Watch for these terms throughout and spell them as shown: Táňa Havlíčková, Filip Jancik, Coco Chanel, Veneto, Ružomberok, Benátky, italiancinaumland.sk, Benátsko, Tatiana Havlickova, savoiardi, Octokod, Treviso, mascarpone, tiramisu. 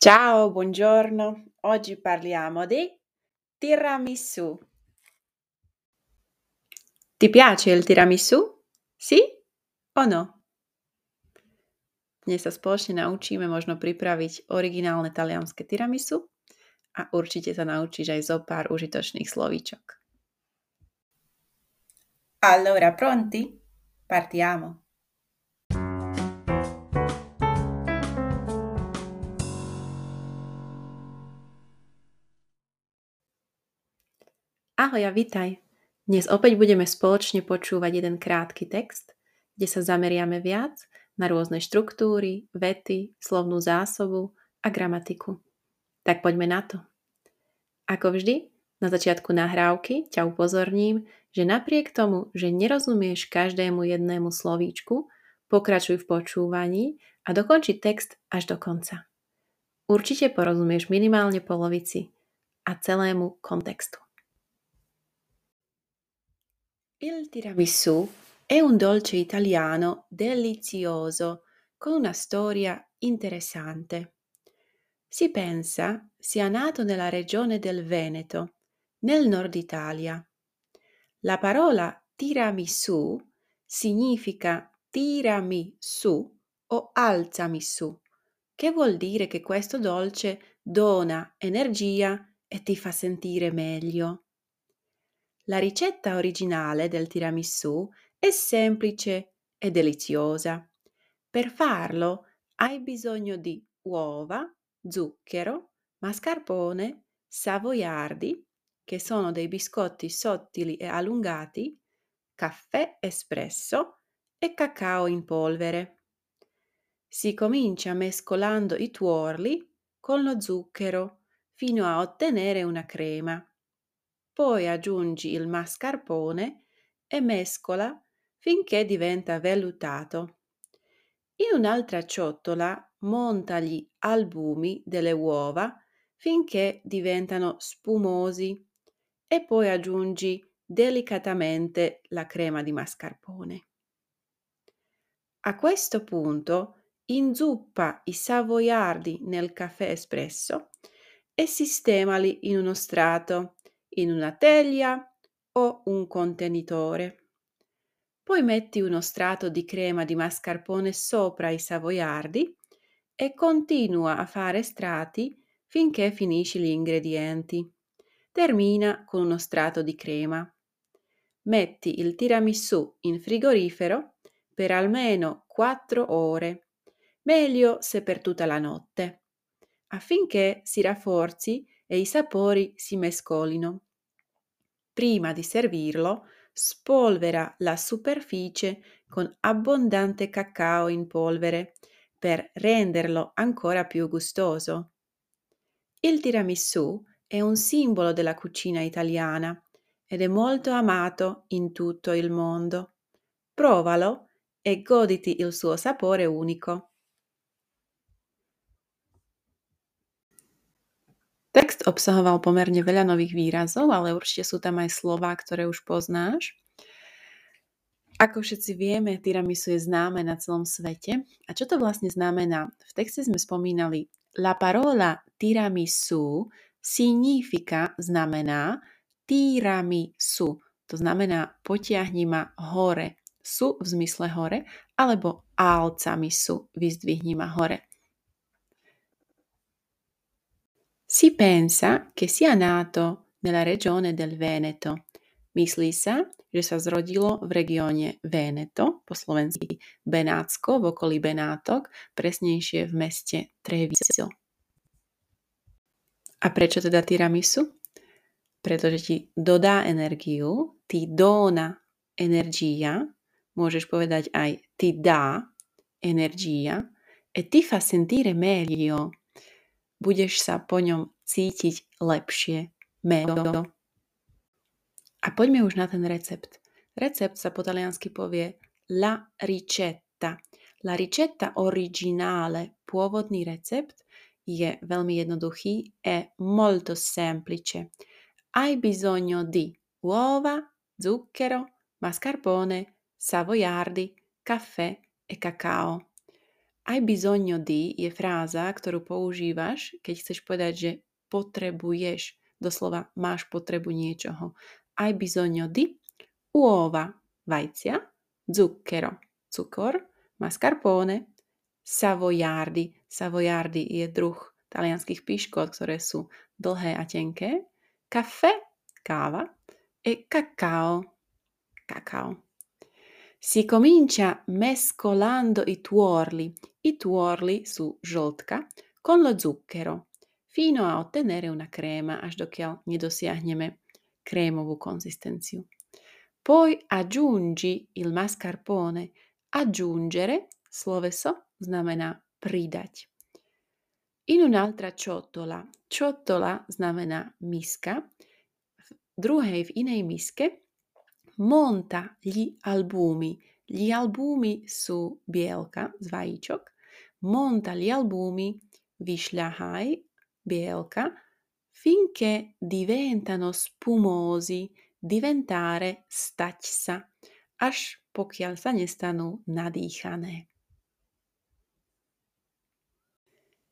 Ciao, buongiorno. Oggi parliamo di tiramisù. Ti piace il tiramisù? Sí o no? Dnes sa spoločne naučíme možno pripraviť originálne talianske tiramisù a určite sa naučíš aj zo pár užitočných slovíčok. Allora, pronti? Partiamo! Ahoj a vitaj! Dnes opäť budeme spoločne počúvať jeden krátky text, kde sa zameriame viac na rôzne štruktúry, vety, slovnú zásobu a gramatiku. Tak poďme na to. Ako vždy, na začiatku nahrávky ťa upozorním, že napriek tomu, že nerozumieš každému jednému slovíčku, pokračuj v počúvaní a dokonči text až do konca. Určite porozumieš minimálne polovici a celému kontextu. Il tiramisù è un dolce italiano delizioso con una storia interessante. Si pensa sia nato nella regione del Veneto, nel nord Italia. La parola tiramisù significa tirami su o alzami su, che vuol dire che questo dolce dona energia e ti fa sentire meglio. La ricetta originale del tiramisù è semplice e deliziosa. Per farlo hai bisogno di uova, zucchero, mascarpone, savoiardi, che sono dei biscotti sottili e allungati, caffè espresso e cacao in polvere. Si comincia mescolando i tuorli con lo zucchero fino a ottenere una crema. Poi aggiungi il mascarpone e mescola finché diventa vellutato. In un'altra ciotola monta gli albumi delle uova finché diventano spumosi e poi aggiungi delicatamente la crema di mascarpone. A questo punto inzuppa i savoiardi nel caffè espresso e sistemali in uno strato, in una teglia o un contenitore. Poi metti uno strato di crema di mascarpone sopra i savoiardi e continua a fare strati finché finisci gli ingredienti. Termina con uno strato di crema. Metti il tiramisù in frigorifero per almeno 4 ore, meglio se per tutta la notte, affinché si rafforzi e i sapori si mescolino. Prima di servirlo, spolvera la superficie con abbondante cacao in polvere per renderlo ancora più gustoso. Il tiramisù è un simbolo della cucina italiana ed è molto amato in tutto il mondo. Provalo e goditi il suo sapore unico. Text obsahoval pomerne veľa nových výrazov, ale určite sú tam aj slová, ktoré už poznáš. Ako všetci vieme, tiramisu je známe na celom svete. A čo to vlastne znamená? V texte sme spomínali la parola tiramisu significa znamená tiramisu. To znamená potiahni ma hore. Su v zmysle hore, alebo alzamisu, vyzdvihni ma hore. Si pensa che sia nato nella regione del Veneto. Myslí sa, že sa zrodilo v regióne Veneto, po slovensky Benátsko, v okolí Benátok, presnejšie v meste Treviso. A prečo teda tiramisu? Pretože ti dodá energiu, ti dona energia, môžeš povedať aj ti dá energia, e ti fa sentire meglio. Budeš sa po ňom cítiť lepšie. A poďme už na ten recept. Recept sa po taliansky povie la ricetta. La ricetta originale, pôvodný recept, je veľmi jednoduchý, è molto semplice. Hai bisogno di uova, zucchero, mascarpone, savoiardi, caffè e cacao. Aj bisogno di je fráza, ktorú používaš, keď chceš povedať, že potrebuješ, doslova máš potrebu niečoho. Aj bisogno di uova, vajcia, zucchero, cukor, mascarpone, savoiardi. Savoiardi je druh talianských piškot, ktoré sú dlhé a tenké. Kaffè, káva e cacao, kakao. Si comincia mescolando i tuorli. I tuorli sú žltka con lo zucchero fino a ottenere una crema, až dokiaľ nedosiahneme krémovú konzistenciu. Poi aggiungi il mascarpone. Aggiungere, sloveso, znamená pridať. In un'altra ciotola. Ciotola znamená miska. V druhej, v inej miske. Monta gli albumi. Gli albumi sú bielka z vajíčok. Monta gli albumi, vyšľahaj bielka, finché diventano spumosi, diventare stať sa, až pokiaľ sa nestanú nadýchané.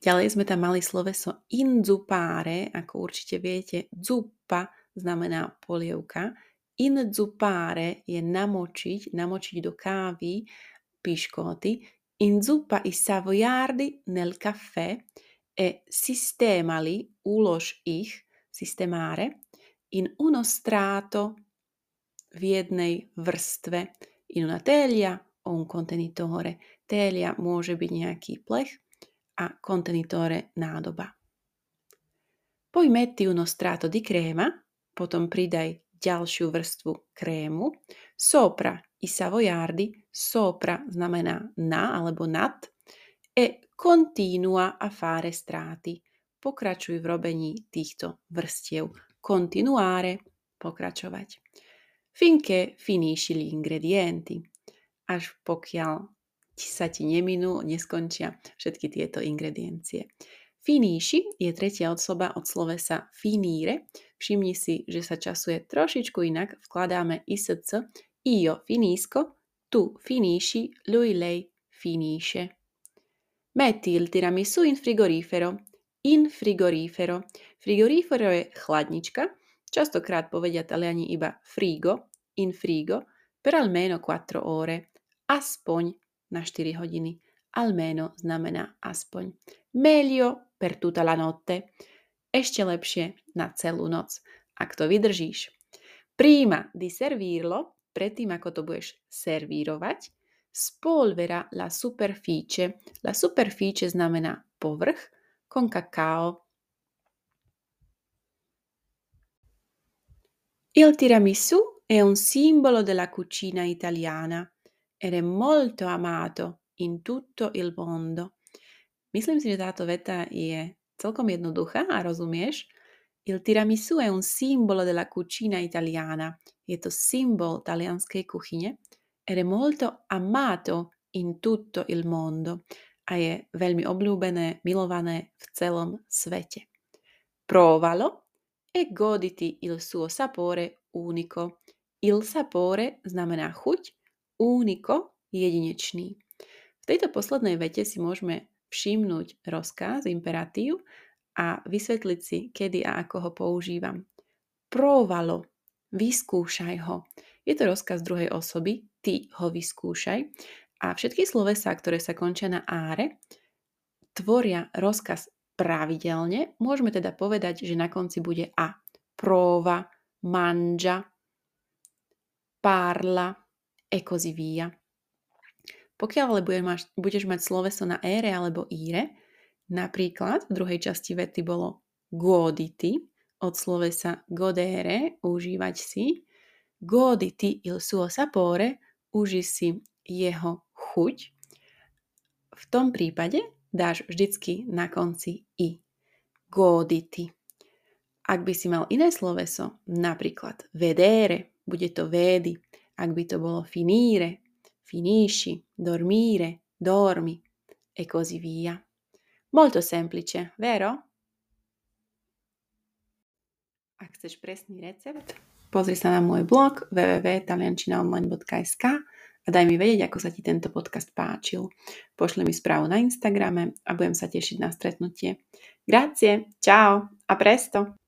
Ďalej sme tam mali sloveso inzupare, ako určite viete, zuppa znamená polievka. Inzupare je namočiť, namočiť do kávy piškoty. Inzuppa i savoiardi nel caffè e sistemali, ulož ich, sistemare, in uno strato, v jednej vrstve, in una teglia o un contenitore. Teglia môže byť nejaký plech a contenitore nádoba. Poi metti uno strato di crema, potom pridaj ďalšiu vrstvu krému. Sopra i savoiardi, sopra znamená na alebo nad, e continua a fare strati. Pokračuj v robení týchto vrstiev. Continuare, pokračovať. Finché finisci gli ingredienti, až pokiaľ sa ti neminú, neskončia všetky tieto ingrediencie. Finisci je tretia odsoba od slovesa finire. Všimni si, že sa časuje trošičku inak. Vkladáme isc. Io finisco, tu finisci, lui lei finisce. Metti il tiramisu in frigorifero. In frigorifero. Frigorifero je chladnička. Častokrát povedia Taliani iba frigo, in frigo, per almeno 4 ore. Aspoň na 4 hodiny. Almeno znamená aspoň. Meglio per tutta la notte. Ešte lepšie na celú noc, ak to vydržíš. Prima di servirlo, predtým ako to budeš servírovať, spolvera la superficie. La superficie znamená povrch, con cacao. Il tiramisù è un simbolo della cucina italiana ed è molto amato in tutto il mondo. Myslím si, že táto veta je celkom jednoduchá a rozumieš. Il tiramisu è un simbolo della cucina italiana. Je to symbol talianskej kuchyne. Ed è molto amato in tutto il mondo. A je veľmi obľúbené, milované v celom svete. Provalo e goditi il suo sapore unico. Il sapore znamená chuť, unico jedinečný. V tejto poslednej vete si môžeme všimnúť rozkaz, imperatív a vysvetliť si, kedy a ako ho používam. Provalo, vyskúšaj ho. Je to rozkaz druhej osoby, ty ho vyskúšaj. A všetky slovesá, ktoré sa končia na áre, tvoria rozkaz pravidelne. Môžeme teda povedať, že na konci bude a. Prova, mangia, parla e così via. Pokiaľ ale budeš mať sloveso na ére alebo íre, napríklad v druhej časti vety bolo goditi, od slovesa godere, užívať si, goditi il suo sapore, uži si jeho chuť. V tom prípade dáš vždycky na konci i. Goditi. Ak by si mal iné sloveso, napríklad vedere, bude to vedi. Ak by to bolo finire, finisci, dormire, dormi e così via. Molto semplice, vero? Ak chceš presný recept, pozri sa na môj blog www.italiancinaumland.sk a daj mi vedieť, ako sa ti tento podcast páčil. Pošli mi správu na Instagrame a budem sa tešiť na stretnutie. Grazie, ciao a presto!